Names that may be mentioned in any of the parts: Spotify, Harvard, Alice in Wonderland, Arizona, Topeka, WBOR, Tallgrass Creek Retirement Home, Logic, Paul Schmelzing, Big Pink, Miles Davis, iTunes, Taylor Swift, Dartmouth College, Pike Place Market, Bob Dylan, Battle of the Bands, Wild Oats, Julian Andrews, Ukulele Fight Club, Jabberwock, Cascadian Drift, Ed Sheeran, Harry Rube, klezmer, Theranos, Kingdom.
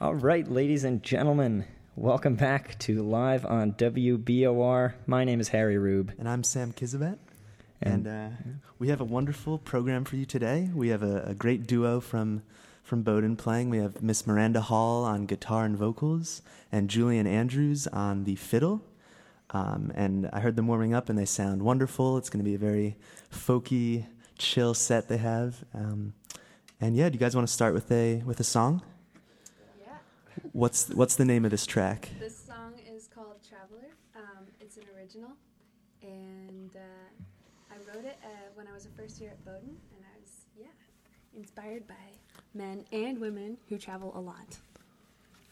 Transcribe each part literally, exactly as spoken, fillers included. All right, ladies and gentlemen, welcome back to Live on W B O R. My name is Harry Rube. And I'm Sam Kizevet. And, and uh, we have a wonderful program for you today. We have a, a great duo from from Bowdoin playing. We have Miss Miranda Hall on guitar and vocals, and Julian Andrews on the fiddle. Um, and I heard them warming up, and they sound wonderful. It's going to be a very folky, chill set they have. Um, and yeah, do you guys want to start with a with a song? What's what's the name of this track? This song is called Traveler. Um, it's an original, and uh, I wrote it uh, when I was a first year at Bowdoin, and I was yeah inspired by men and women who travel a lot.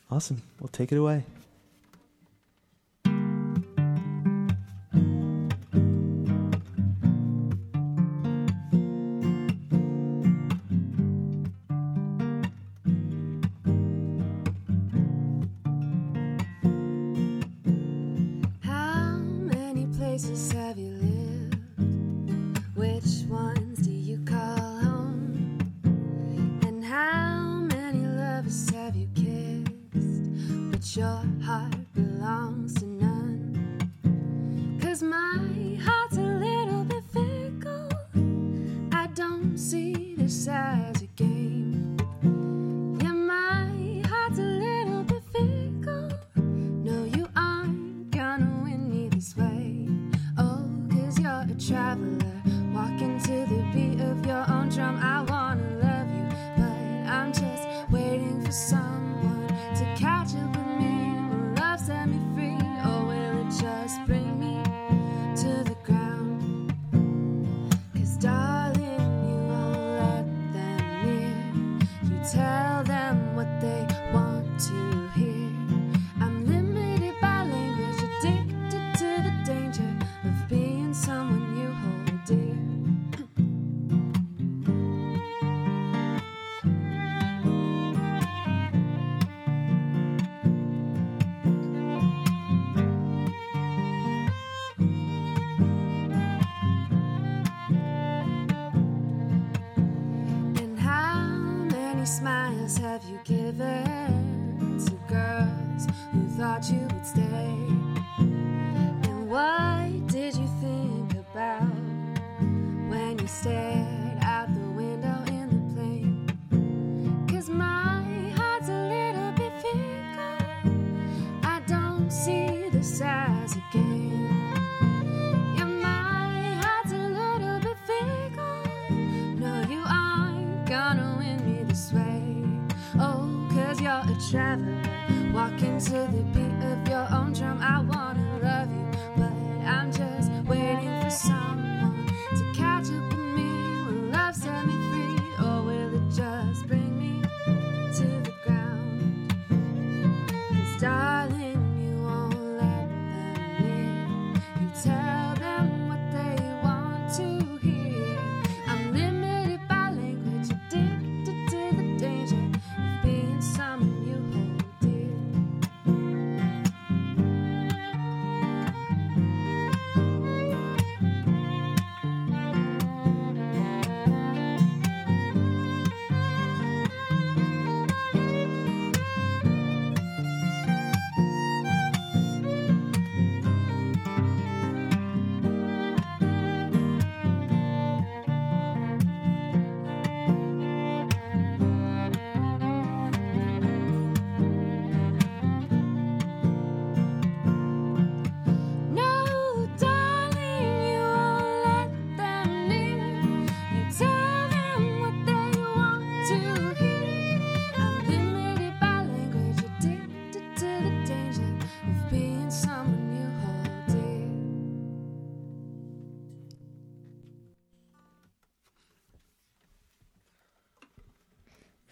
Awesome. Well, take it away.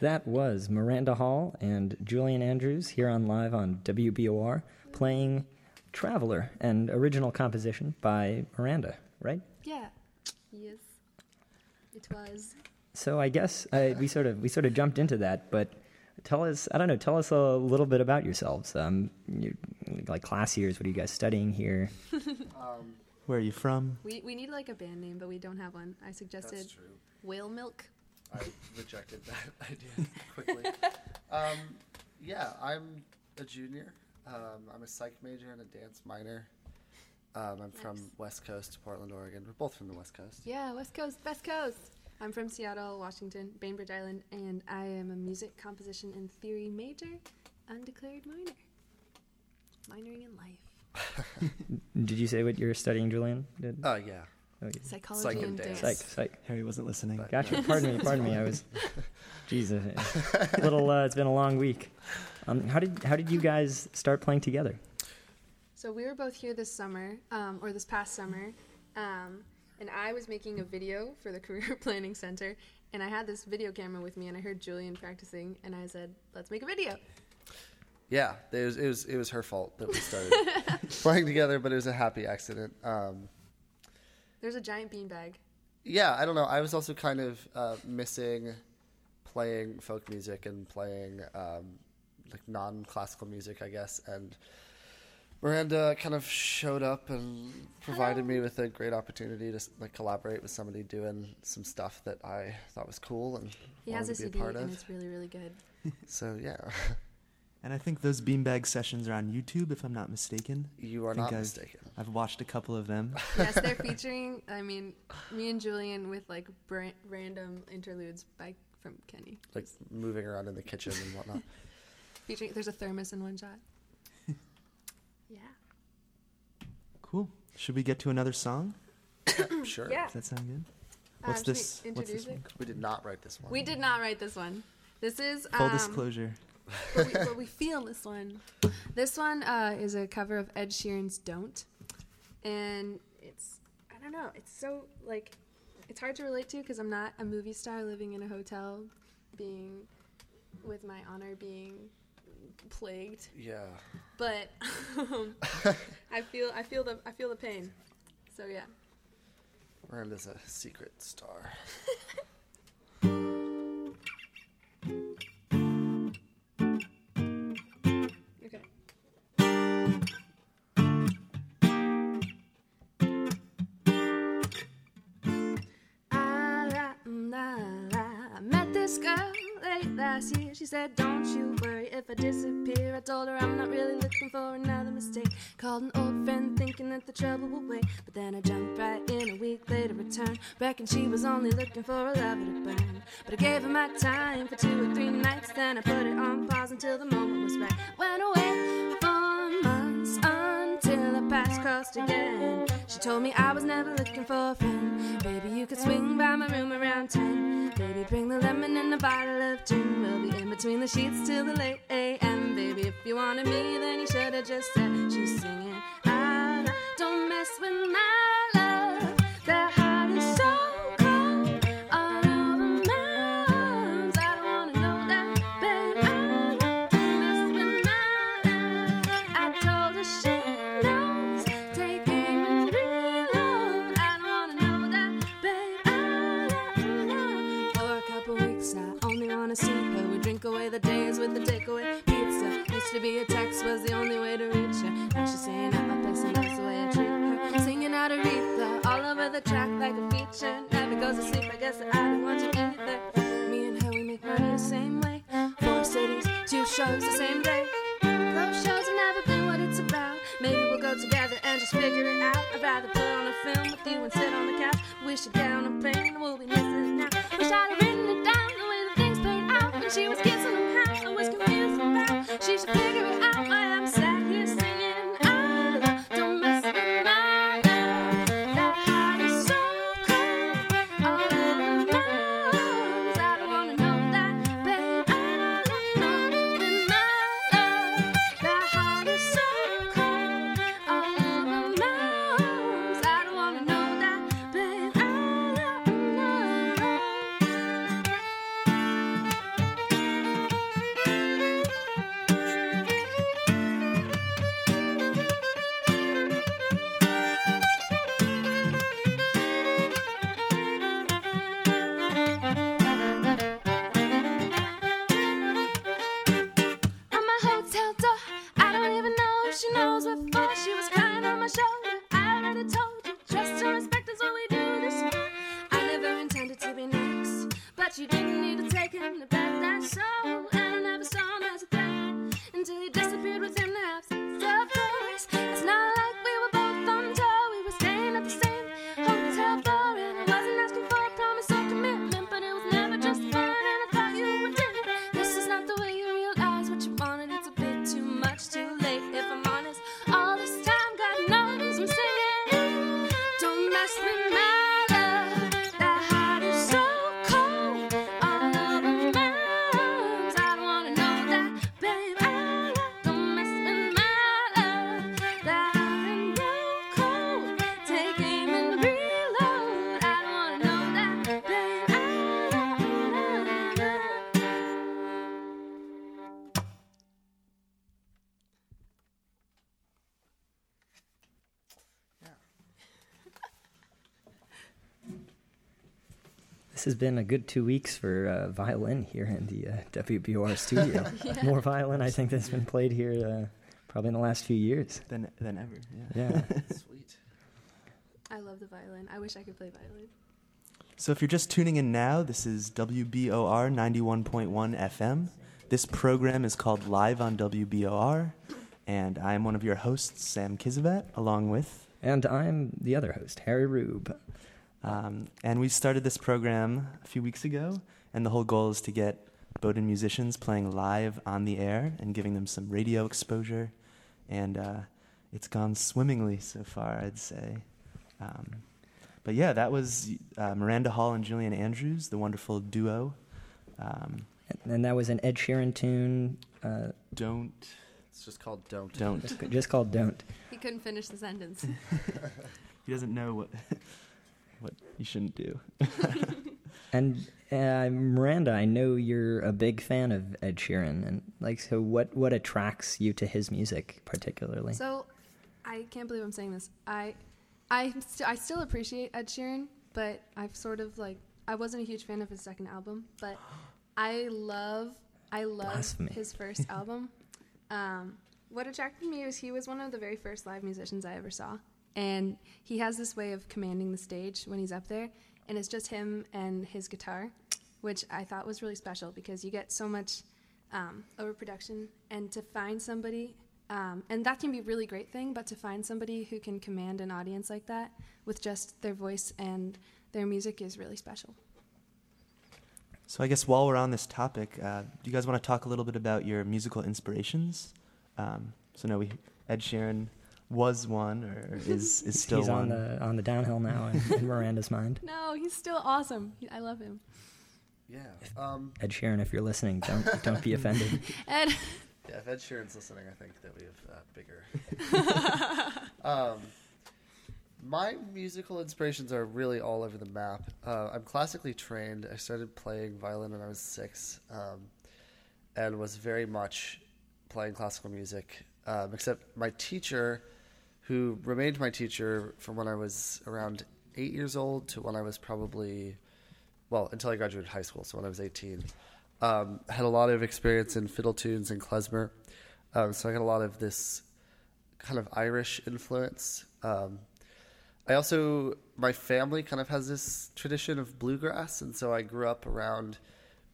That was Miranda Hall and Julian Andrews here on Live on W B O R playing Traveler, an original composition by Miranda, right? Yeah. Yes. It was. So I guess I, we sort of we sort of jumped into that, but tell us, I don't know, tell us a little bit about yourselves. Um, you, like class years, what are you guys studying here? um, Where are you from? We we need like a band name, but we don't have one. I suggested That's true. Whale Milk. I rejected that idea quickly. um, yeah, I'm a junior. Um, I'm a psych major and a dance minor. Um, I'm nice. From West Coast, Portland, Oregon. We're both from the West Coast. Yeah, West Coast, best coast. I'm from Seattle, Washington, Bainbridge Island, and I am a music composition and theory major, undeclared minor. Minoring in life. Did you say what you're studying, Julian? Did? Oh, yeah. Oh, yeah. Psychology psych and dance. Psych, psych. Harry wasn't listening. But, gotcha. No. Pardon me, pardon me. I was... Jesus. Little, uh, it's been a long week. Um, how did how did you guys start playing together? So we were both here this summer, um, or this past summer, um, and I was making a video for the Career Planning Center, and I had this video camera with me, and I heard Julian practicing, and I said, let's make a video. Yeah, it was it was, it was her fault that we started playing together, but it was a happy accident. Um, There's a giant beanbag. Yeah, I don't know. I was also kind of uh, missing playing folk music and playing... Um, like non-classical music, I guess, and Miranda kind of showed up and provided Hello. me with a great opportunity to like collaborate with somebody doing some stuff that I thought was cool and he wanted has a to be C D a part and of. It's really, really good. So yeah. And I think those beanbag sessions are on YouTube, if I'm not mistaken. You are not I've, mistaken. I've watched a couple of them. Yes, they're featuring. I mean, me and Julian with like bra- random interludes by from Kenny, like moving around in the kitchen and whatnot. Featuring, there's a thermos in one shot. Yeah. Cool. Should we get to another song? Sure. Yeah. Does that sound good? What's um, this? What's this one? We did not write this one. We did not write this one. This is um, full disclosure. But we, but we feel this one. This one uh, is a cover of Ed Sheeran's "Don't," and it's I don't know. It's so like it's hard to relate to because I'm not a movie star living in a hotel, being with my honor being. Plagued. Yeah. But um, I feel I feel the I feel the pain. So yeah. Miranda's a secret star. Okay. I, la, la, la. I met this girl late last year. She said, "Don't you worry. If I disappear," I told her I'm not really looking for another mistake. Called an old friend thinking that the trouble will wait. But then I jumped right in a week later returned. Reckoned she was only looking for a lover to burn. But I gave her my time for two or three nights. Then I put it on pause until the moment was right. Went away for months until our paths crossed again. She told me I was never looking for a friend. Baby, you could swing by my room around ten. Baby, bring the lemon and a bottle of gin. We'll be in between the sheets till the late a m. Baby, if you wanted me, then you should have just said. She's singing, I don't mess with my love. That heart is so cold, all over my arms. I don't want to know that, baby. I don't mess with my love. I told her she knows, taking me real love. I don't want to know that, baby. I only wanna see her. We drink away the days with the takeaway pizza. Used to be a text was the only way to reach her. Now she's saying at my place and that's the way I treat her. Singing out Aretha all over the track like a feature. Never goes to sleep, I guess that I don't want you either. Me and her, we make money the same way. Four cities, two shows the same day. Those shows have never been what it's about. Maybe we'll go together and just figure it out. I'd rather put on a film with you and sit on the couch. We should get on a plane, we'll be missing it now. Wish I'd have written it down. She was kissing him, I was confused about. She should figure it out why I'm sat here singing. I love, don't mess with my love. That heart is so cold, all over my arms. I don't wanna know that, babe. I don't know nothing, my love. That heart is so cold, all over my arms. I don't wanna know that, babe. I don't know. This has been a good two weeks for uh, violin here in the uh, W B O R studio. Yeah. More violin, I think, that's been played here uh, probably in the last few years. Than, than ever, yeah. yeah. Sweet. I love the violin. I wish I could play violin. So if you're just tuning in now, this is W B O R ninety-one point one F M. This program is called Live on W B O R, and I'm one of your hosts, Sam Kizevet, along with... And I'm the other host, Harry Rube. Um, and we started this program a few weeks ago, and the whole goal is to get Bowdoin musicians playing live on the air and giving them some radio exposure, and uh, it's gone swimmingly so far, I'd say. Um, but yeah, that was uh, Miranda Hall and Julian Andrews, the wonderful duo. Um, and that was an Ed Sheeran tune. Uh, don't. It's just called Don't. Don't. It's just called Don't. He couldn't finish the sentence. He doesn't know what... what you shouldn't do. And uh, Miranda, I know you're a big fan of Ed Sheeran, and like, so what, what attracts you to his music particularly? So, I can't believe I'm saying this. I, I, st- I still appreciate Ed Sheeran, but I've sort of like I wasn't a huge fan of his second album, but I love, I love Blasphemy. His first album. Um, what attracted me was he was one of the very first live musicians I ever saw. And he has this way of commanding the stage when he's up there, and it's just him and his guitar, which I thought was really special because you get so much um, overproduction, and to find somebody, um, and that can be a really great thing, but to find somebody who can command an audience like that with just their voice and their music is really special. So I guess while we're on this topic, uh, do you guys want to talk a little bit about your musical inspirations? Um, so now we, Ed Sheeran... was one or is, is still he's one. He's on the, on the downhill now in, in Miranda's mind. No, he's still awesome. He, I love him. Yeah. Um, Ed Sheeran, if you're listening, don't don't be offended. Ed. Yeah, if Ed Sheeran's listening, I think that we have uh, bigger... um, my musical inspirations are really all over the map. Uh, I'm classically trained. I started playing violin when I was six um, and was very much playing classical music, um, except my teacher... who remained my teacher from when I was around eight years old to when I was probably, well, until I graduated high school, so when I was eighteen. Um, had a lot of experience in fiddle tunes and klezmer, um, so I got a lot of this kind of Irish influence. Um, I also, my family kind of has this tradition of bluegrass, and so I grew up around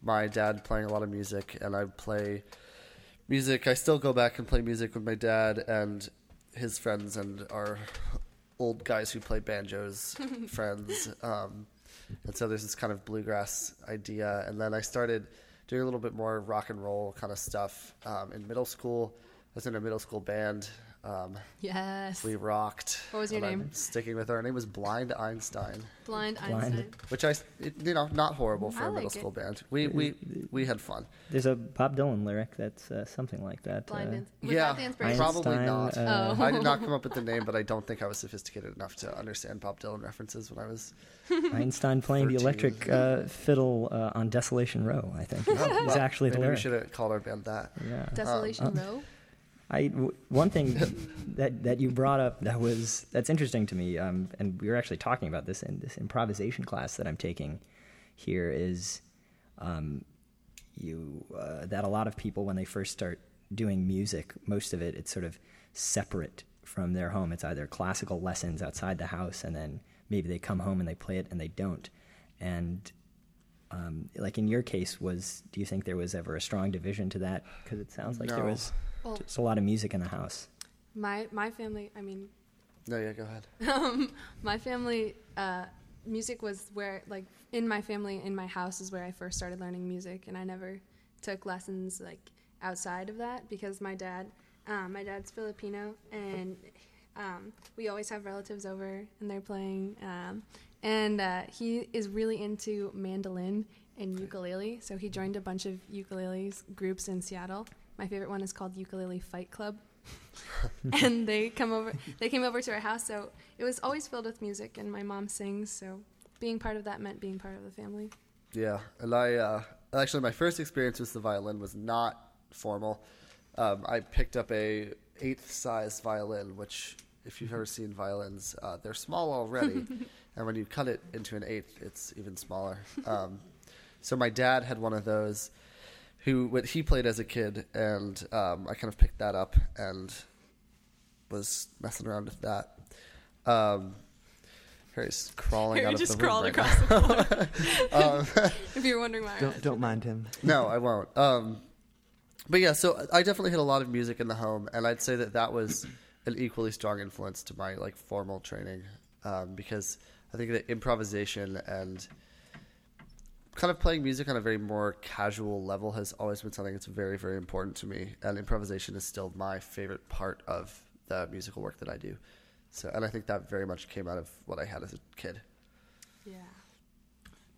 my dad playing a lot of music, and I play music. I still go back and play music with my dad, and his friends and our old guys who play banjos friends. Um, and so there's this kind of bluegrass idea. And then I started doing a little bit more rock and roll kind of stuff um, in middle school. I was in a middle school band. Um, yes. We rocked. What was your name? I'm sticking with her. Her name was Blind Einstein. Blind, Blind. Einstein. Which I, it, you know, not horrible for I a middle like school it. Band. We, we we had fun. There's a Bob Dylan lyric that's uh, something like that. Blind uh, in- was yeah, that the inspiration? Probably not. Uh, oh. I did not come up with the name, but I don't think I was sophisticated enough to understand Bob Dylan references when I was Einstein playing thirteen. The electric uh, fiddle uh, on Desolation Row, I think. It's oh, well, actually the lyric. We should have called our band that. Yeah. Desolation um, Row? I, one thing that that you brought up that was that's interesting to me, um, and we were actually talking about this in this improvisation class that I'm taking here, is um, you uh, that a lot of people, when they first start doing music, most of it, it's sort of separate from their home. It's either classical lessons outside the house, and then maybe they come home and they play it, and they don't. And um, like in your case, was do you think there was ever a strong division to that? Because it sounds like no. there was... Well, it's a lot of music in the house. My my family, I mean... No, yeah, go ahead. Um, my family, uh, music was where, like, in my family, in my house is where I first started learning music, and I never took lessons, like, outside of that, because my dad, um, my dad's Filipino, and um, we always have relatives over, and they're playing, um, and uh, he is really into mandolin and ukulele, so he joined a bunch of ukulele groups in Seattle. My favorite one is called Ukulele Fight Club, and they come over. They came over to our house, so it was always filled with music. And my mom sings, so being part of that meant being part of the family. Yeah, and I uh, actually my first experience with the violin was not formal. Um, I picked up a eighth size violin, which if you've ever seen violins, uh, they're small already. and when you cut it into an eighth, it's even smaller. Um, so my dad had one of those, who what he played as a kid, and um, I kind of picked that up and was messing around with that. Um, Harry's crawling Harry out of the room right now. Just crawled across the floor. um, if you're wondering why. Don't, don't mind him. No, I won't. Um, but yeah, so I definitely had a lot of music in the home, and I'd say that that was an equally strong influence to my like formal training, um, because I think that improvisation and kind of playing music on a very more casual level has always been something that's very, very important to me. And improvisation is still my favorite part of the musical work that I do. So, and I think that very much came out of what I had as a kid. Yeah.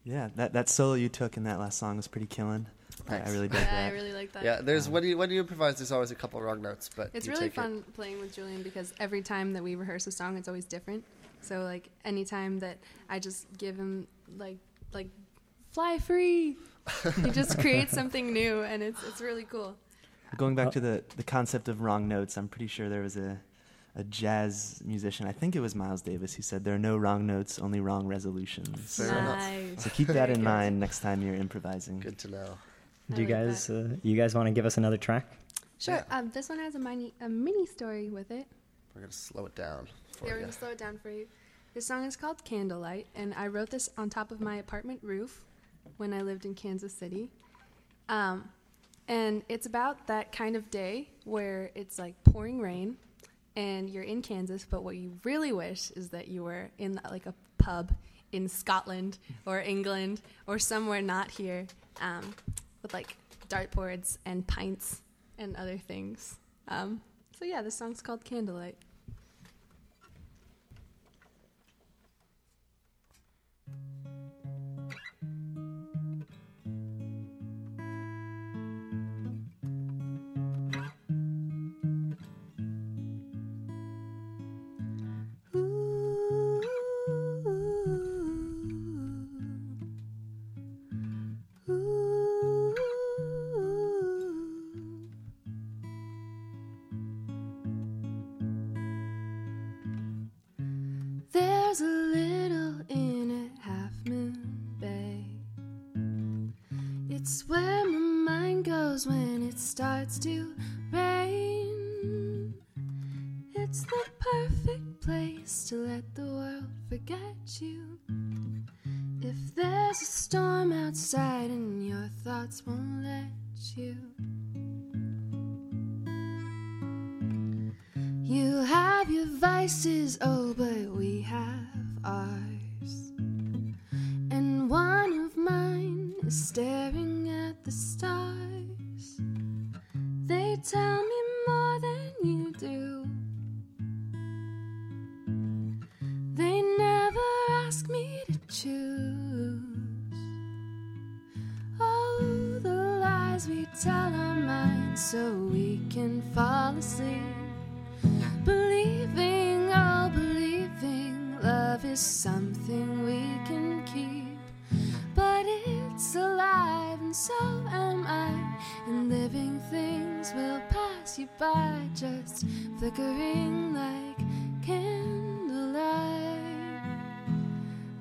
Yeah, that, that solo you took in that last song was pretty killing. I, I really did yeah, that. I really like that. Yeah, there's um, when you when you improvise, there's always a couple wrong notes, but it's really fun it. playing with Julian, because every time that we rehearse a song, it's always different. So like any time that I just give him like like fly free, he just creates something new, and it's it's really cool. Going back to the the concept of wrong notes, I'm pretty sure there was a. a jazz musician, I think it was Miles Davis, who said, there are no wrong notes, only wrong resolutions. Fair nice. So keep that in mind next time you're improvising. Good to know. Do I you like guys uh, you guys want to give us another track? Sure. Yeah. Um, this one has a mini, a mini story with it. We're going to slow it down. Yeah, we're going to slow it down for you. This song is called Candlelight, and I wrote this on top of my apartment roof when I lived in Kansas City. Um, and it's about that kind of day where it's like pouring rain, and you're in Kansas, but what you really wish is that you were in like a pub in Scotland or England or somewhere not here, um, with like dartboards and pints and other things. Um, so yeah, this song's called Candlelight. When it starts to rain, it's the perfect place to let the world forget you. If there's a storm outside and your thoughts won't let you, you have your vices, oh, but we have ours. And one of mine is staring at the stars. They tell me more than you do. They never ask me to choose. Oh, the lies we tell our minds so we can fall asleep, believing, oh, believing love is something we can keep. But it's alive, and so am I, and living things will pass you by, just flickering like candlelight,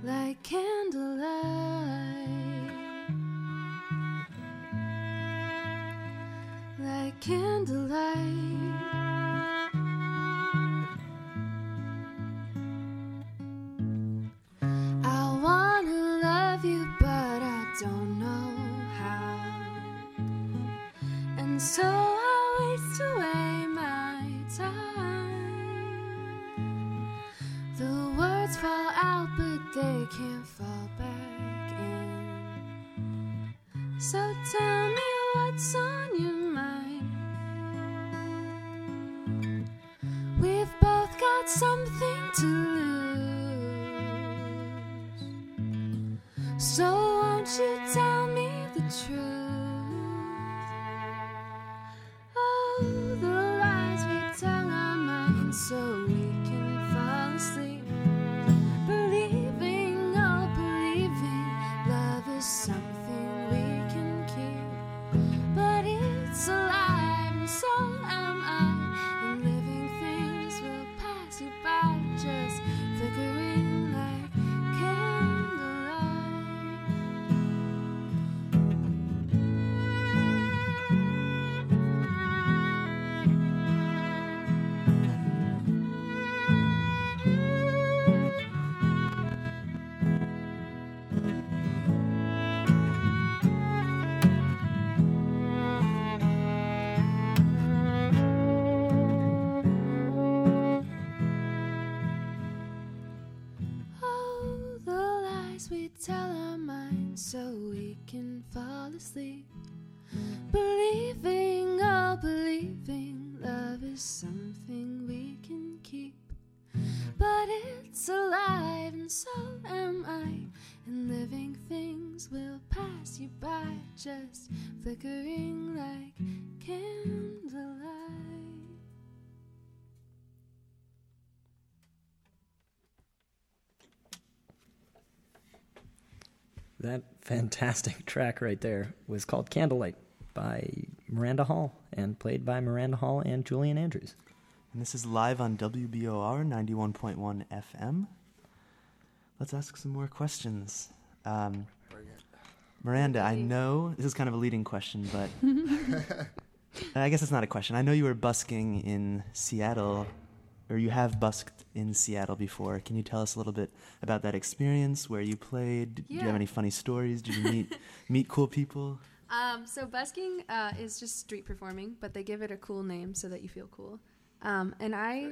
like candlelight, like candlelight. So I waste away my time. The words fall out, but they can't fall back in. So tell me what's on your mind. We've both got something to lose. So won't you tell me the truth? So we can fall asleep, believing, oh, believing love is something we can keep. But it's alive, and so am I, and living things will pass you by. sleep, believing, oh believing, love is something we can keep. But it's alive and so am I, and living things will pass you by, just flickering like candlelight. That fantastic track right there was called Candlelight by Miranda Hall and played by Miranda Hall and Julian Andrews. And this is live on W B O R ninety-one point one F M. Let's ask some more questions. Um, Miranda, I know this is kind of a leading question, but I guess it's not a question. I know you were busking in Seattle, or you have busked in Seattle before. Can you tell us a little bit about that experience, where you played? Yeah. Do you have any funny stories? Did you meet meet cool people? Um, so busking uh, is just street performing, but they give it a cool name so that you feel cool. Um, and I cool.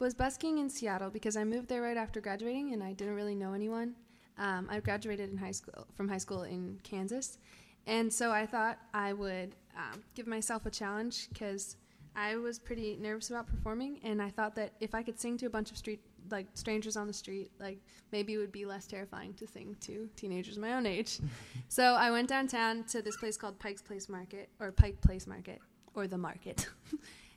was busking in Seattle because I moved there right after graduating, and I didn't really know anyone. Um, I graduated in high school from high school in Kansas. And so I thought I would um, give myself a challenge, because I was pretty nervous about performing, and I thought that if I could sing to a bunch of street, like strangers on the street, like maybe it would be less terrifying to sing to teenagers my own age. So I went downtown to this place called Pike Place Market, or Pike Place Market, or the market,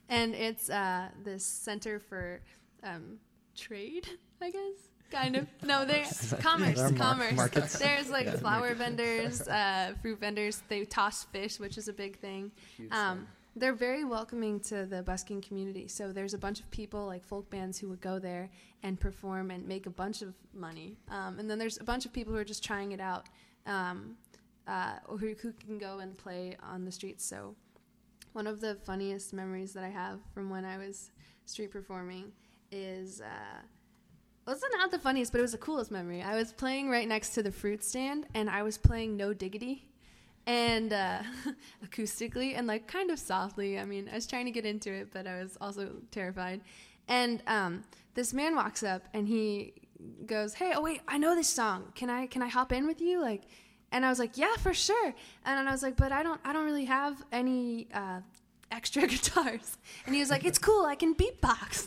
and it's uh, this center for um, trade, I guess. Kind of. No, there's like commerce. Mar- commerce. Markets. There's like yeah, flower market. vendors, uh, fruit vendors. They toss fish, which is a big thing. Um, They're very welcoming to the busking community. So there's a bunch of people, like folk bands, who would go there and perform and make a bunch of money. Um, and then there's a bunch of people who are just trying it out, um, uh, who, who can go and play on the streets. So one of the funniest memories that I have from when I was street performing is... Uh, Well, it's not the funniest, but it was the coolest memory. I was playing right next to the fruit stand, and I was playing No Diggity, and uh, acoustically, and like kind of softly. I mean, I was trying to get into it, but I was also terrified. And um, this man walks up, and he goes, "Hey, oh wait, I know this song. Can I can I hop in with you?" Like, and I was like, "Yeah, for sure." And I was like, "But I don't I don't really have any uh, extra guitars." And he was like, "It's cool. I can beatbox."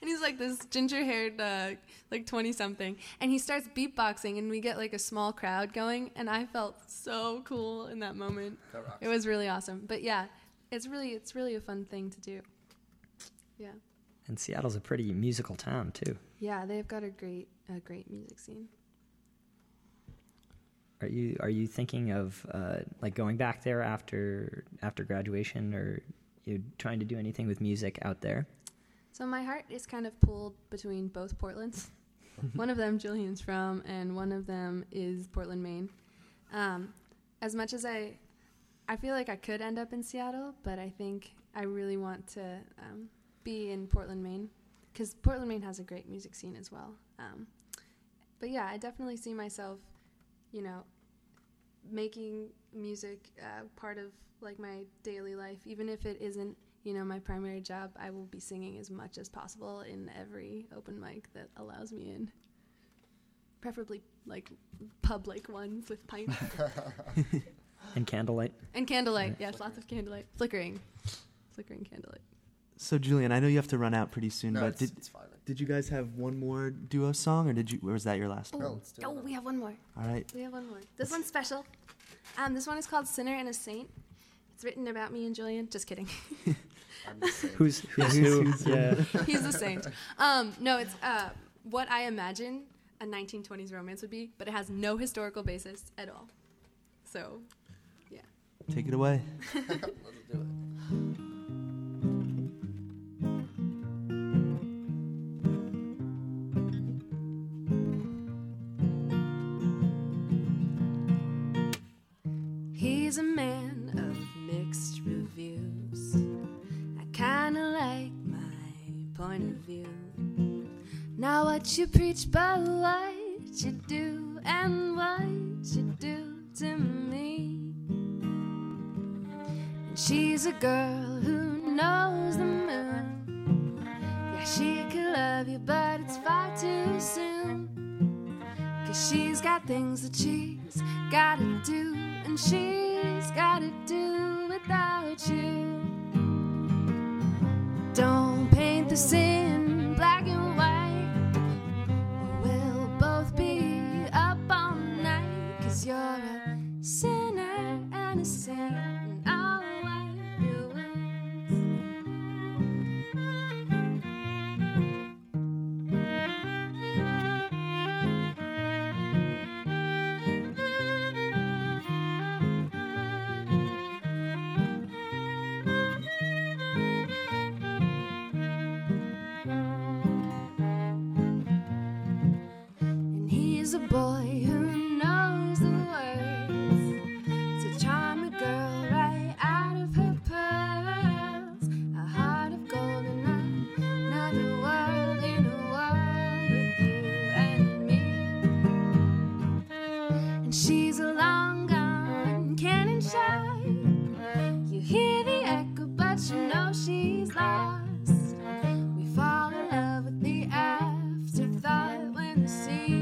And he's like this ginger-haired, uh, like twenty-something. And he starts beatboxing, and we get like a small crowd going. And I felt so cool in that moment. That rocks. It was really awesome. But yeah, it's really it's really a fun thing to do. Yeah. And Seattle's a pretty musical town too. Yeah, they've got a great a great music scene. Are you are you thinking of uh, like going back there after after graduation, or you trying to do anything with music out there? So my heart is kind of pulled between both Portlands. One of them Julian's from, and one of them is Portland, Maine. Um, as much as I, I feel like I could end up in Seattle, but I think I really want to um, be in Portland, Maine, because Portland, Maine has a great music scene as well. Um, but yeah, I definitely see myself, you know, making music uh, part of like my daily life, even if it isn't, you know, my primary job. I will be singing as much as possible in every open mic that allows me in. Preferably, like, public ones with pints. And candlelight. And candlelight, yeah, yes, lots of candlelight. Flickering. Flickering candlelight. So, Julian, I know you have to run out pretty soon, no, but it's, did it's fine. Did you guys have one more duo song, or did you? Or was that your last oh, one? No, oh, we have one more. All right. We have one more. This Let's one's special. Um, This one is called Sinner and a Saint. It's written about me and Julian. Just kidding. I'm the saint. Who's who's who? Yeah. He's the saint. Um, no, it's uh, what I imagine a nineteen twenties romance would be, but it has no historical basis at all. So, yeah. Take it away. Let's do it. He's a man of mixed reviews. I kinda like my point of view. Not what you preach, but what you do, and what you do to me. And she's a girl who knows the moon. Yeah, she could love you, but it's far too soon. Cause she's got things that she's gotta do, and she's it's gotta do without you. Don't paint the sin black and white, or we'll both be up all night. 'Cause you're a sinner and a saint, and all I do a boy who knows the words to charm a girl right out of her pearls. A heart of gold in another world, in a world with you and me. And she's a long gone cannon shot. You hear the echo, but you know she's lost. We fall in love with the afterthought when the sea.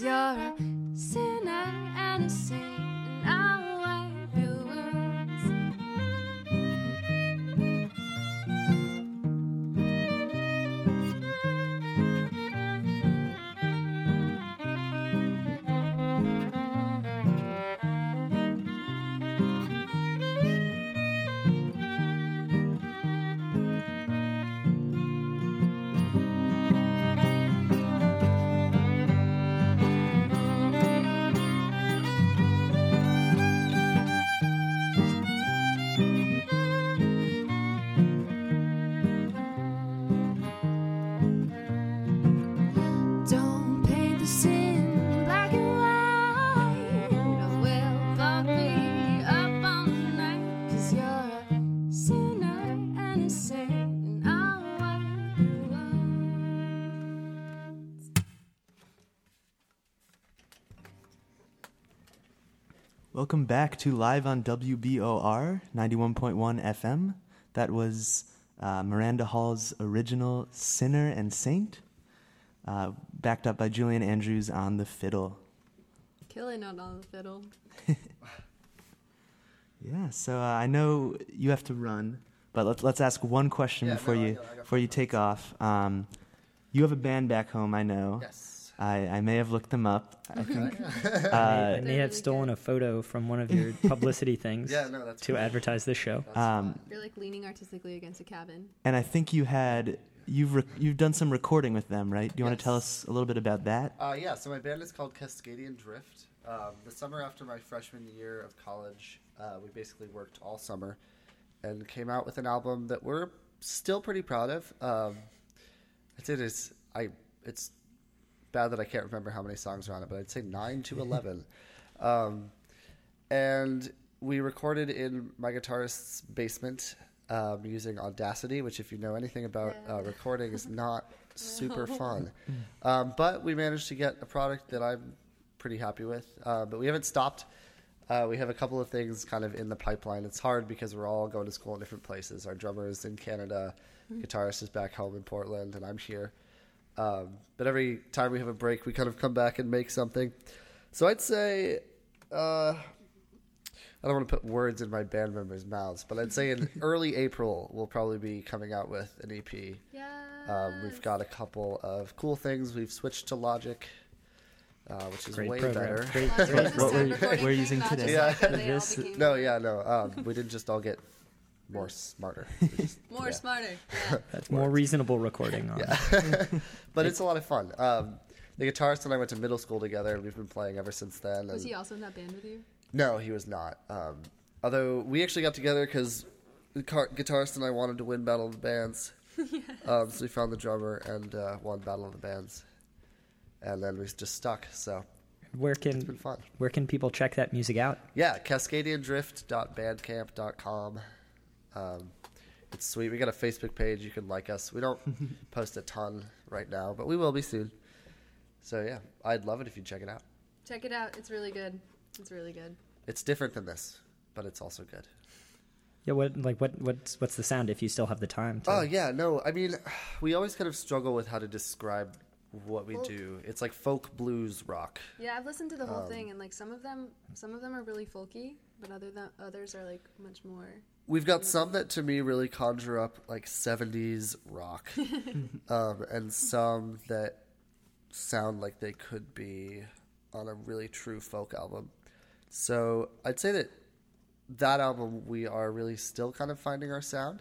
You're a sinner and a saint, and I'll wipe your Welcome back to Live on W B O R ninety-one point one F M. That was uh, Miranda Hall's original Sinner and Saint, uh, backed up by Julian Andrews on the fiddle. Killing it on the fiddle. Yeah, so uh, I know you have to run, but let's, let's ask one question yeah, before no, you I, I before you take off. Um, you have a band back home, I know. Yes. I, I may have looked them up. I think uh, I may have stolen a photo from one of your publicity things yeah, no, that's to funny. Advertise this show. Um, You're like leaning artistically against a cabin. And I think you had you've re- you've done some recording with them, right? Do you yes. want to tell us a little bit about that? Uh, yeah. So my band is called Cascadian Drift. Um, the summer after my freshman year of college, uh, we basically worked all summer and came out with an album that we're still pretty proud of. Um, it is I it's. Bad that I can't remember how many songs are on it, but I'd say nine to eleven. Um, and we recorded in my guitarist's basement um, using Audacity, which if you know anything about uh, recording is not super fun. Um, but we managed to get a product that I'm pretty happy with. Uh, but we haven't stopped. Uh, we have a couple of things kind of in the pipeline. It's hard because we're all going to school in different places. Our drummer is in Canada, guitarist is back home in Portland, and I'm here. Um, but every time we have a break, we kind of come back and make something. So I'd say, uh, I don't want to put words in my band members' mouths, but I'd say in early April, we'll probably be coming out with an E P. Yes. Um, we've got a couple of cool things. We've switched to Logic, uh, which is Great way program. better. Great, great. What we're, we're using today. Yeah. This, no, yeah, no. Um, we didn't just all get... More smarter. Just, more yeah. smarter. Yeah. That's more reasonable recording. On. Yeah. But it's a lot of fun. Um, the guitarist and I went to middle school together, and we've been playing ever since then. Was he also in that band with you? No, he was not. Um, although we actually got together because the car- guitarist and I wanted to win Battle of the Bands. Yes. Um, so we found the drummer and uh, won Battle of the Bands. And then we just stuck. So where can, it's been fun. Where can people check that music out? Yeah, cascadian drift dot bandcamp dot com. Um, it's sweet. We got a Facebook page. You can like us. We don't post a ton right now, but we will be soon. So yeah, I'd love it if you check it out. Check it out. It's really good. It's really good. It's different than this, but it's also good. Yeah, what like what what's what's the sound if you still have the time? To... Oh yeah, no, I mean, we always kind of struggle with how to describe what we folk. do. It's like folk blues rock. Yeah, I've listened to the whole um, thing, and like some of them, some of them are really folky, but other than others are like much more. We've got some that to me really conjure up like seventies rock, um, and some that sound like they could be on a really true folk album. So I'd say that. That album, we are really still kind of finding our sound,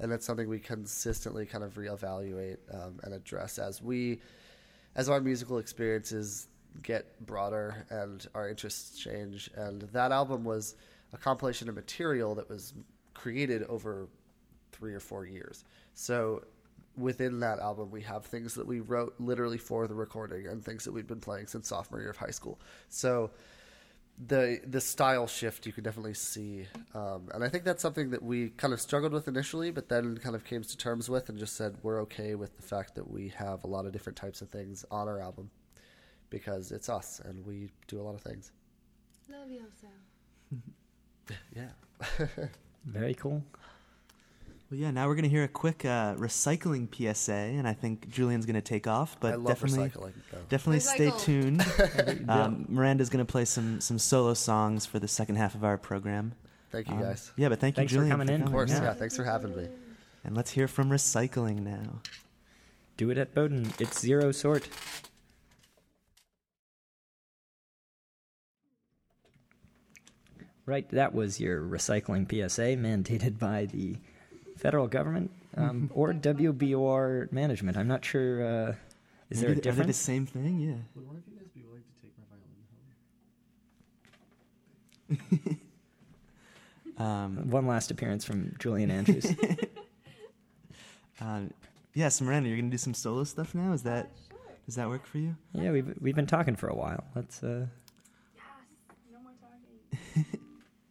and that's something we consistently kind of reevaluate um, and address as we, as our musical experiences get broader and our interests change. And that album was a compilation of material that was created over three or four years. So within that album, we have things that we wrote literally for the recording and things that we've been playing since sophomore year of high school. So the the style shift you could definitely see, um, and I think that's something that we kind of struggled with initially, but then kind of came to terms with and just said we're okay with the fact that we have a lot of different types of things on our album because it's us and we do a lot of things. Love yourself. Yeah. Very cool. Well, yeah, now we're going to hear a quick uh, recycling P S A, and I think Julian's going to take off, but I love definitely, recycling, definitely stay tuned. um, Miranda's going to play some some solo songs for the second half of our program. Thank you, guys. Um, yeah, but thank thanks you, Julian. Thanks for coming for in. Of course, yeah. yeah, thanks for having me. And let's hear from Recycling now. Do it at Bowdoin. It's Zero Sort. Right, that was your Recycling P S A mandated by the federal government um, or W B O R management. I'm not sure. Uh, is Maybe there a the, difference? Are they the same thing? Yeah. Would one of you guys be willing to take my violin home? um, one last appearance from Julian Andrews. um, yeah, so Miranda, you're going to do some solo stuff now? Is that uh, sure. Does that work for you? Yeah, we've we've been talking for a while. Let's. Uh... Yes, no more talking.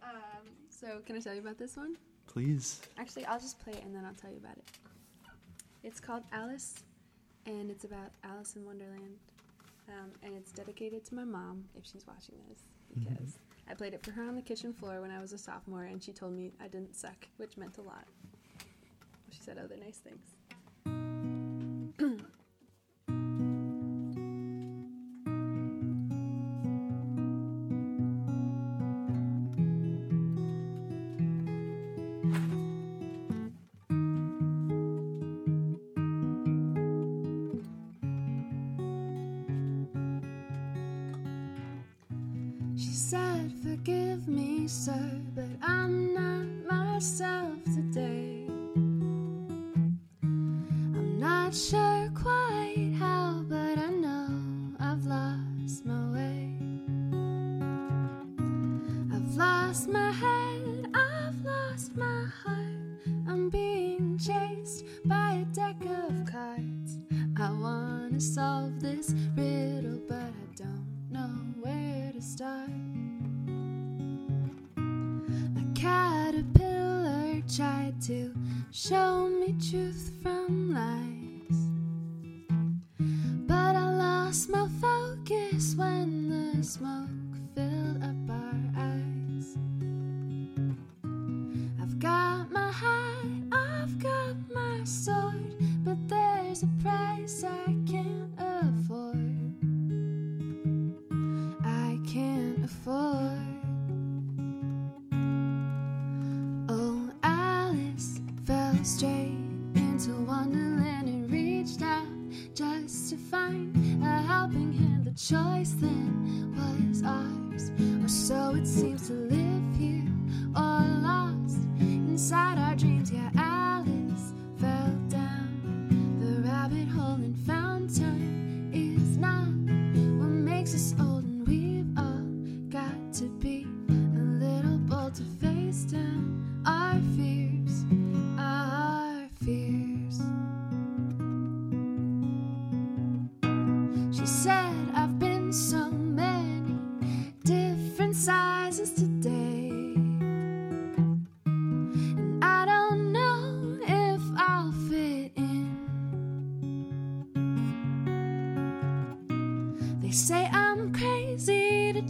um, so can I tell you about this one? Please. Actually, I'll just play it and then I'll tell you about it. It's called Alice, and it's about Alice in Wonderland, um, and it's dedicated to my mom, if she's watching this, because mm-hmm. I played it for her on the kitchen floor when I was a sophomore, and she told me I didn't suck, which meant a lot. She said other nice things.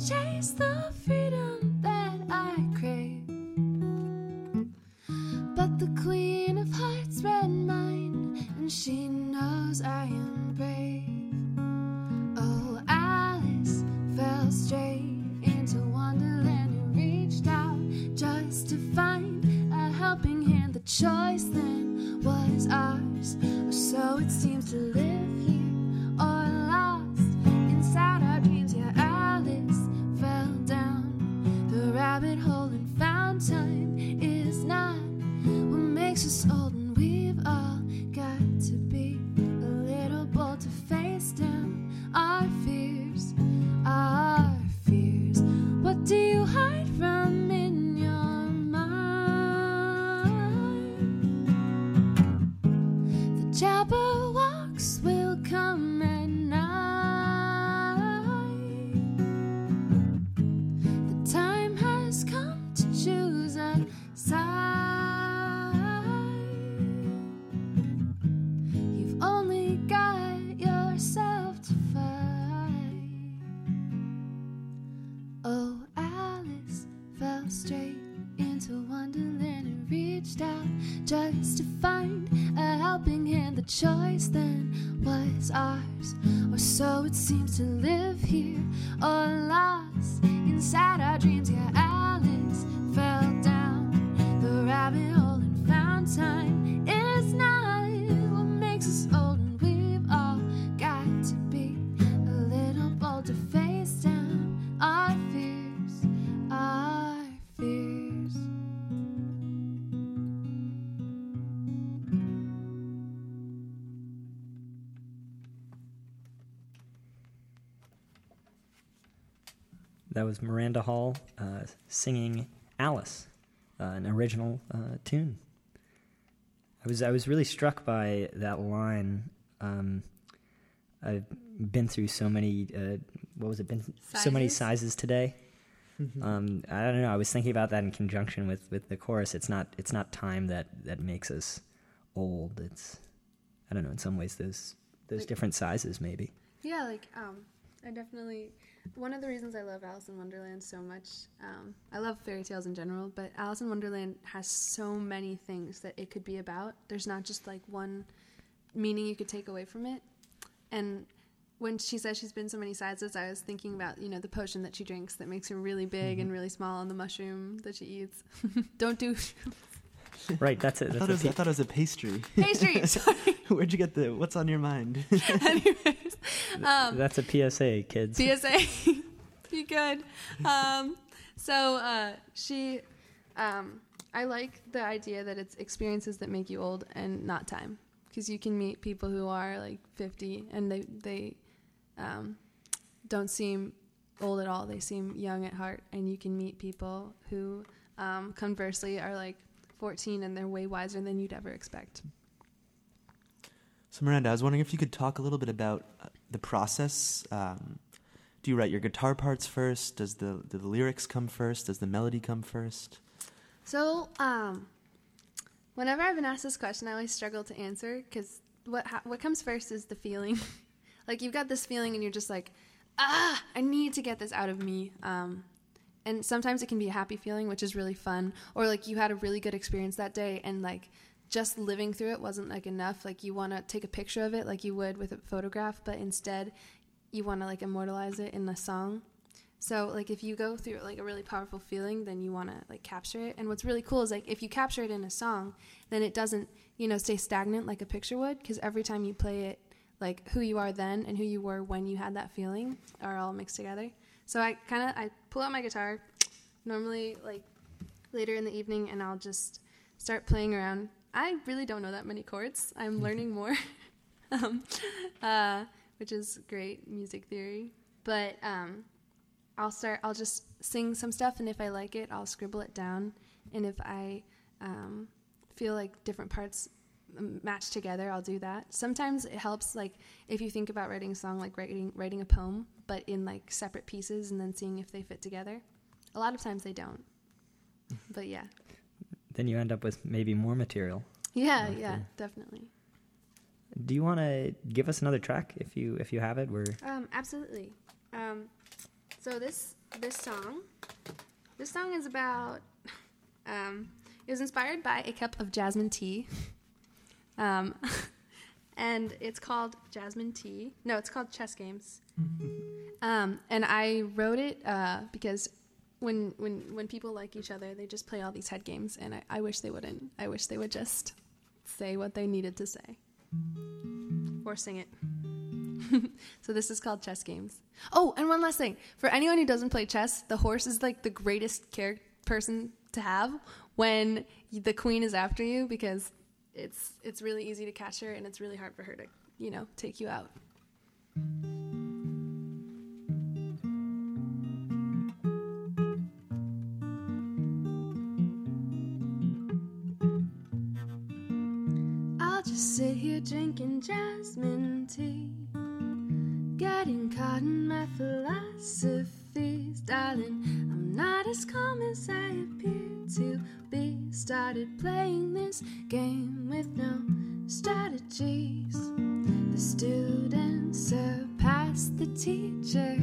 Chase the freedom that I crave. knows I am brave. Oh, Alice fell straight into Wonderland and reached out just to find a helping hand. The choice then was ours, or so it seems, to live here or lost inside our dreams. Yeah, Alice fell down the rabbit hole and found time is not what makes us old. And we've all got to be a little bold to face down our fears, our fears. What do you hide from in your mind? The Jabberwocks will come at night. The time has come to choose a side. Straight into Wonderland and reached out just to find a helping hand. The choice then was ours, or so it seems, to live here or lost inside our dreams. Yeah, Alice fell down the rabbit hole and found time is not what makes us old. And we've all got to be a little bold to face down our fears, our Fears. That was Miranda Hall uh, singing Alice, uh, an original uh, tune. I was I was really struck by that line. Um, I've been through so many uh, what was it? Been sizes? So many sizes today. Um, I don't know. I was thinking about that in conjunction with, with the chorus. It's not it's not time that, that makes us old. It's, I don't know. In some ways, those those like, different sizes maybe. Yeah, like um, I definitely one of the reasons I love Alice in Wonderland so much. Um, I love fairy tales in general, but Alice in Wonderland has so many things that it could be about. There's not just like one meaning you could take away from it, and when she says she's been so many sizes, I was thinking about, you know, the potion that she drinks that makes her really big mm-hmm. and really small, and the mushroom that she eats. Don't do Right, that's it. That's I, thought it was, I thought it was a pastry. Pastry, sorry. Where'd you get the, what's on your mind? Anyways. Um, that's a P S A, kids. P S A, be good. Um, so uh, she, um, I like the idea that it's experiences that make you old and not time. Because you can meet people who are like fifty and they, they, Um, don't seem old at all. They seem young at heart, and you can meet people who, um, conversely, are like fourteen and they're way wiser than you'd ever expect. So, Miranda, I was wondering if you could talk a little bit about uh, the process. Um, do you write your guitar parts first? Does the do the lyrics come first? Does the melody come first? So, um, whenever I've been asked this question, I always struggle to answer because what ha- what comes first is the feeling. Like, you've got this feeling and you're just like, ah, I need to get this out of me. Um, and sometimes it can be a happy feeling, which is really fun. Or, like, you had a really good experience that day and, like, just living through it wasn't, like, enough. Like, you want to take a picture of it like you would with a photograph, but instead you want to, like, immortalize it in a song. So, like, if you go through, like, a really powerful feeling, then you want to, like, capture it. And what's really cool is, like, if you capture it in a song, then it doesn't, you know, stay stagnant like a picture would, because every time you play it, like who you are then and who you were when you had that feeling are all mixed together. So I kind of, I pull out my guitar normally like later in the evening and I'll just start playing around. I really don't know that many chords. I'm learning more, um, uh, which is great music theory. But um, I'll start, I'll just sing some stuff, and if I like it, I'll scribble it down. And if I um, feel like different parts match together, I'll do that. Sometimes it helps, like, if you think about writing a song, like writing writing a poem, but in, like, separate pieces and then seeing if they fit together. A lot of times they don't. But, yeah. Then you end up with maybe more material. Yeah, after. yeah, definitely. Do you want to give us another track if you if you have it? We're um, absolutely. Um, so this this song, this song is about, um, it was inspired by a cup of jasmine tea. Um, and it's called Jasmine Tea. No, it's called Chess Games. um, and I wrote it uh, because when when when people like each other, they just play all these head games, and I, I wish they wouldn't. I wish they would just say what they needed to say or sing it. So this is called Chess Games. Oh, and one last thing. For anyone who doesn't play chess, the horse is like the greatest care- person to have when the queen is after you, because it's it's really easy to catch her and it's really hard for her to, you know, take you out. I'll just sit here drinking jasmine tea, getting caught in my philosophies, darling. I'm not as calm as I appear to be. Started playing this game with no strategies. The students surpass the teacher.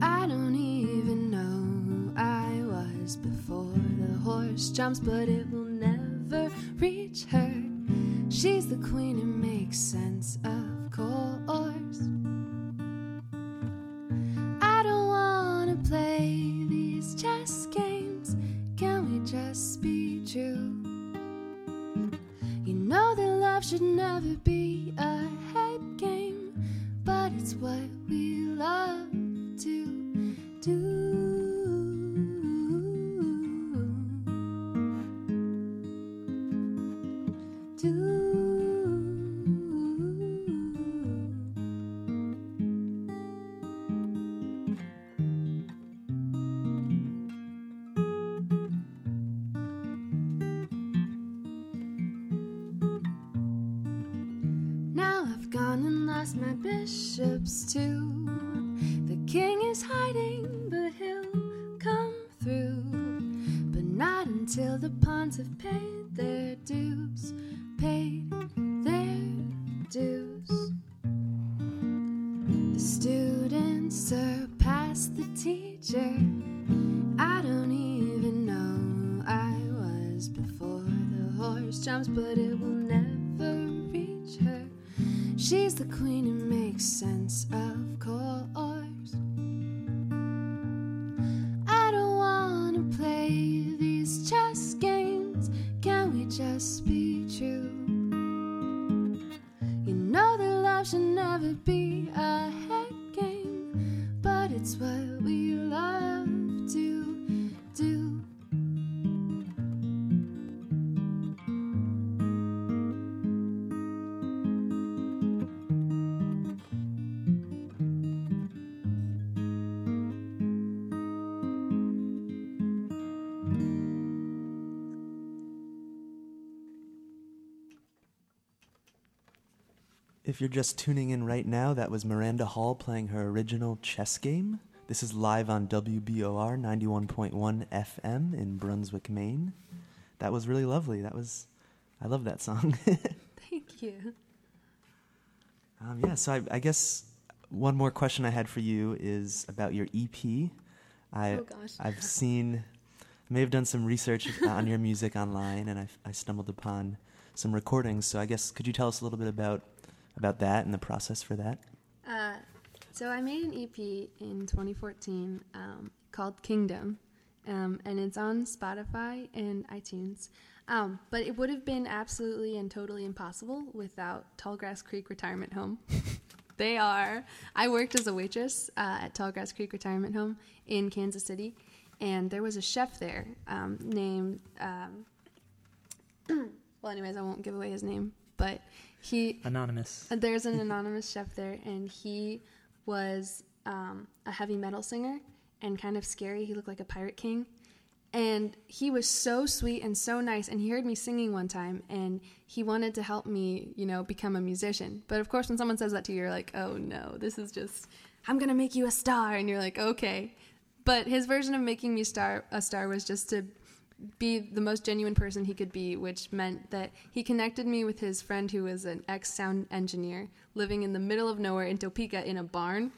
I don't even know I was before the horse jumps, but it will never reach her. She's the queen and makes sense of course. Play these chess games, can we just be true? You know that love should never be a head game, but it's what we love to do. Do. My bishops too. The king is hiding, but he'll come through. But not until the pawns have paid their dues, paid their dues. The students surpass the teacher. I don't even know I was before the horse jumps, but it will never reach her. She's the queen who makes sense of course. I don't want to play these chess games. Can we just be true? You know that love should never be a head game, but it's what we love to do. If you're just tuning in right now, that was Miranda Hall playing her original Chess Game. This is live on W B O R ninety-one point one F M in Brunswick, Maine. That was really lovely. That was, I love that song. Thank you. Um, yeah, so I, I guess one more question I had for you is about your E P. I, oh, gosh. I've seen, I may have done some research on your music online, and I, I stumbled upon some recordings. So I guess, could you tell us a little bit about about that and the process for that? Uh, so I made an E P in twenty fourteen um, called Kingdom, um, and it's on Spotify and iTunes. Um, but it would have been absolutely and totally impossible without Tallgrass Creek Retirement Home. They are. I worked as a waitress uh, at Tallgrass Creek Retirement Home in Kansas City, and there was a chef there um, named, um, well, anyways, I won't give away his name, but he anonymous. There's an anonymous chef there, and he was um, a heavy metal singer and kind of scary. He looked like a pirate king, and he was so sweet and so nice. And he heard me singing one time, and he wanted to help me, you know, become a musician. But of course, when someone says that to you, you're like, oh no, this is just, I'm gonna make you a star, and you're like, okay. But his version of making me star a star was just to be the most genuine person he could be, which meant that he connected me with his friend who was an ex-sound engineer living in the middle of nowhere in Topeka in a barn.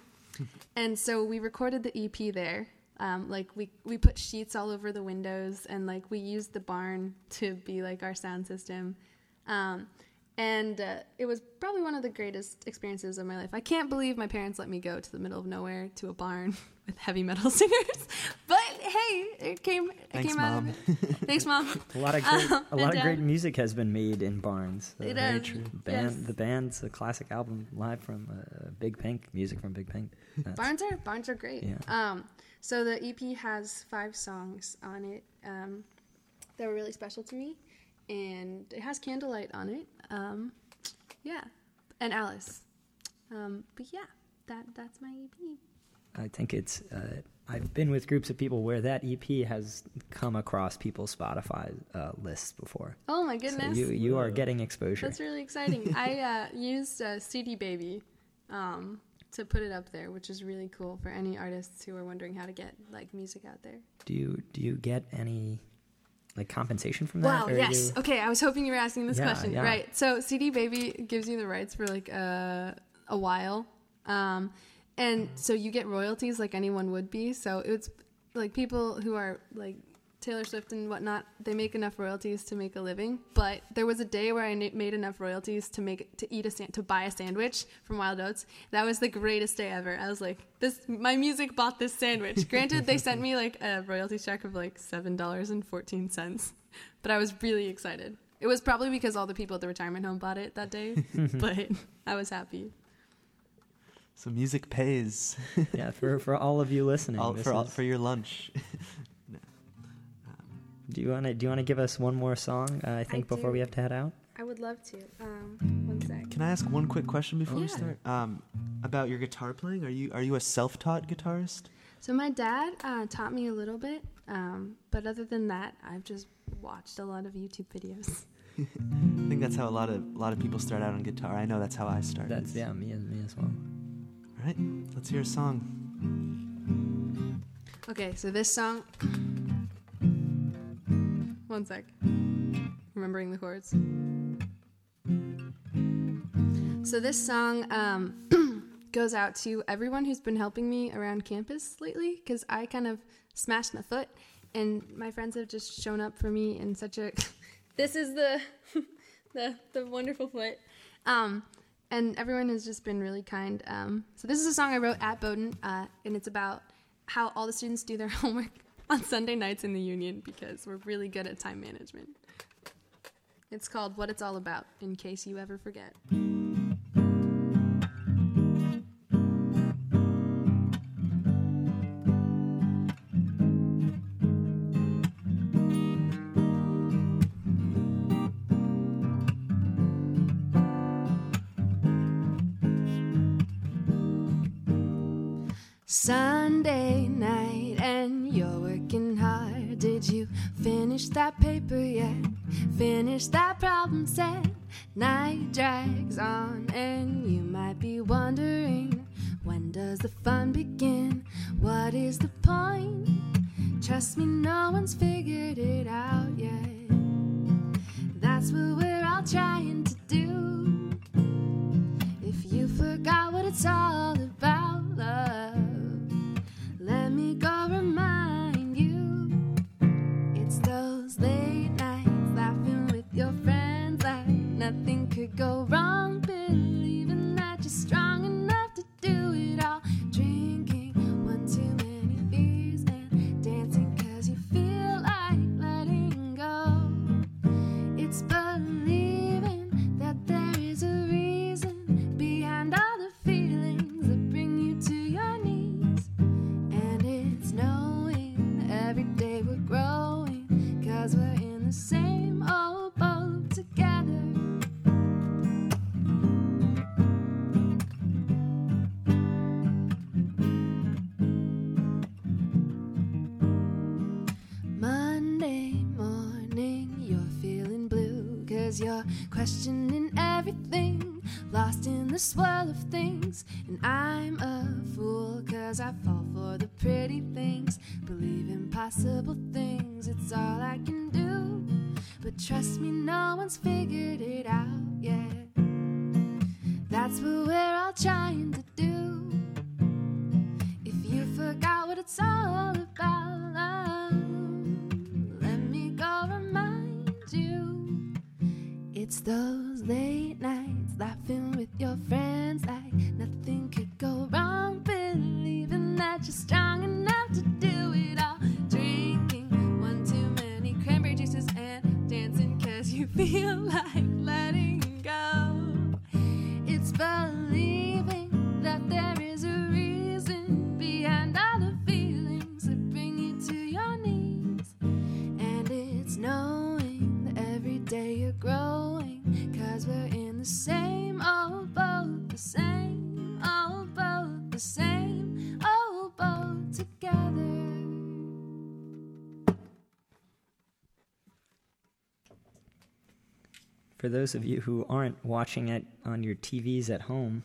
And so we recorded the E P there. Um, like we, we put sheets all over the windows, and like we used the barn to be like our sound system. Um, And uh, it was probably one of the greatest experiences of my life. I can't believe my parents let me go to the middle of nowhere to a barn with heavy metal singers. But hey, it came, it Thanks, came out Mom. of it. Thanks, Mom. A lot of great, um, a lot of great music has been made in barns. Uh, it very is. True. Band, yes. The band's a classic album live from uh, Big Pink, music from Big Pink. That's, barns are barns are great. Yeah. Um, so the E P has five songs on it um, that were really special to me. And it has Candlelight on it. Um, yeah. And Alice. Um, but yeah, that that's my E P. I think it's, uh, I've been with groups of people where that E P has come across people's Spotify uh, lists before. Oh my goodness. So you, you are getting exposure. That's really exciting. I uh, used uh, C D Baby um, to put it up there, which is really cool for any artists who are wondering how to get like music out there. Do you, do you get any... like compensation from that? Wow, yes. You... Okay, I was hoping you were asking this yeah, question. Yeah. Right. So C D Baby gives you the rights for like uh, a while. Um, and so you get royalties like anyone would be. So it's like people who are like Taylor Swift and whatnot, they make enough royalties to make a living. But there was a day where I na- made enough royalties to make to eat a san- to buy a sandwich from Wild Oats. That was the greatest day ever. I was like, this my music bought this sandwich. Granted, they sent me like a royalty check of like seven dollars and fourteen cents, but I was really excited. It was probably because all the people at the retirement home bought it that day, but I was happy. So music pays. Yeah, for for all of you listening, all, for all, for your lunch. Do you want to do you want to give us one more song, uh, I think, I before do. we have to head out? I would love to. Um, one can, sec. Can I ask one quick question before oh, yeah. we start? Um, about your guitar playing? Are you are you a self-taught guitarist? So my dad uh, taught me a little bit, um, but other than that, I've just watched a lot of YouTube videos. I think that's how a lot of a lot of people start out on guitar. I know that's how I started. That's yeah, me and me as well. All right, let's hear a song. Okay, so this song. One sec. Remembering the chords. So this song um, goes out to everyone who's been helping me around campus lately, because I kind of smashed my foot, and my friends have just shown up for me in such a... This is the, the the wonderful foot. Um, and everyone has just been really kind. Um, so this is a song I wrote at Bowdoin, uh, and it's about how all the students do their homework on Sunday nights in the union because we're really good at time management. It's called What It's All About, in case you ever forget. Sunday night and you're working hard. Did you finish that paper yet? Finish that problem set? Night drags on and you might be wondering, when does the fun begin? What is the point? Trust me, no one's figured it out yet. That's what we're all trying to do. If you forgot what it's all about, love, let me go remind you. It's those late nights laughing with your friends like nothing could go wrong, believing that you're strong enough to do it all. Drinking one too many beers and dancing cause you feel like letting go. It's believing that there is a reason behind all the feelings that bring you to your knees. Knowing every day we're growing, cause we're in the same old boat together. Monday morning, you're feeling blue, cause you're questioning everything, lost in the swirl of things. And I'm a fool, cause I fall for the pretty things, believe impossible things, it's all I can do. But trust me, no one's figured it out yet. That's what we're all trying to do. If you forgot what it's all about, love, let me go remind you. It's those late for those of you who aren't watching it on your T Vs at home,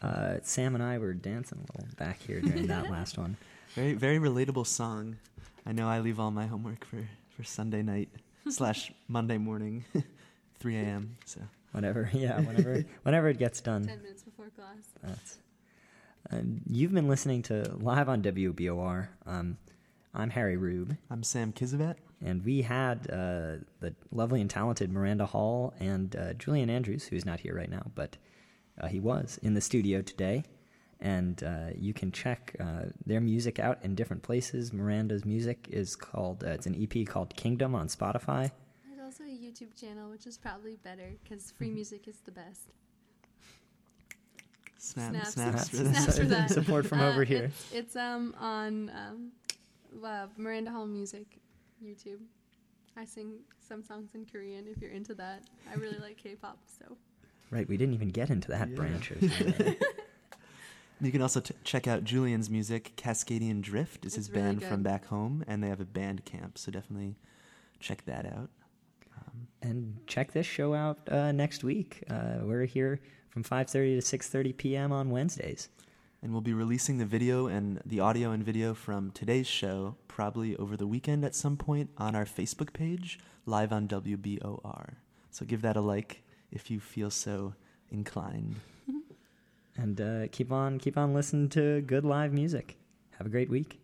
uh, Sam and I were dancing a little back here during that last one. Very, very relatable song. I know I leave all my homework for, for Sunday night slash Monday morning, three a.m. So whatever, yeah, whenever, whenever it gets done. Ten minutes before class. That's. Um, you've been listening to Live on W B O R. Um, I'm Harry Rube. I'm Sam Kizevet. And we had uh, the lovely and talented Miranda Hall and uh, Julian Andrews, who's not here right now, but uh, he was in the studio today. And uh, you can check uh, their music out in different places. Miranda's music is called, uh, it's an E P called Kingdom on Spotify. There's also a YouTube channel, which is probably better because free music is the best. Snap, snaps, snaps, snaps, snaps for that. Support from uh, over here. It's, it's um on um, uh, Miranda Hall Music YouTube. I sing some songs in Korean if you're into that. I really like K-pop, so. Right, we didn't even get into that yeah. branch. You can also t- check out Julian's music. Cascadian Drift is it's his really band good. From back home, and they have a band camp, so definitely check that out. Um, and check this show out uh, next week. Uh, we're here from five thirty to six thirty p.m. on Wednesdays. And we'll be releasing the video and the audio and video from today's show probably over the weekend at some point on our Facebook page, Live on W B O R. So give that a like if you feel so inclined. And uh, keep on, keep on listening to good live music. Have a great week.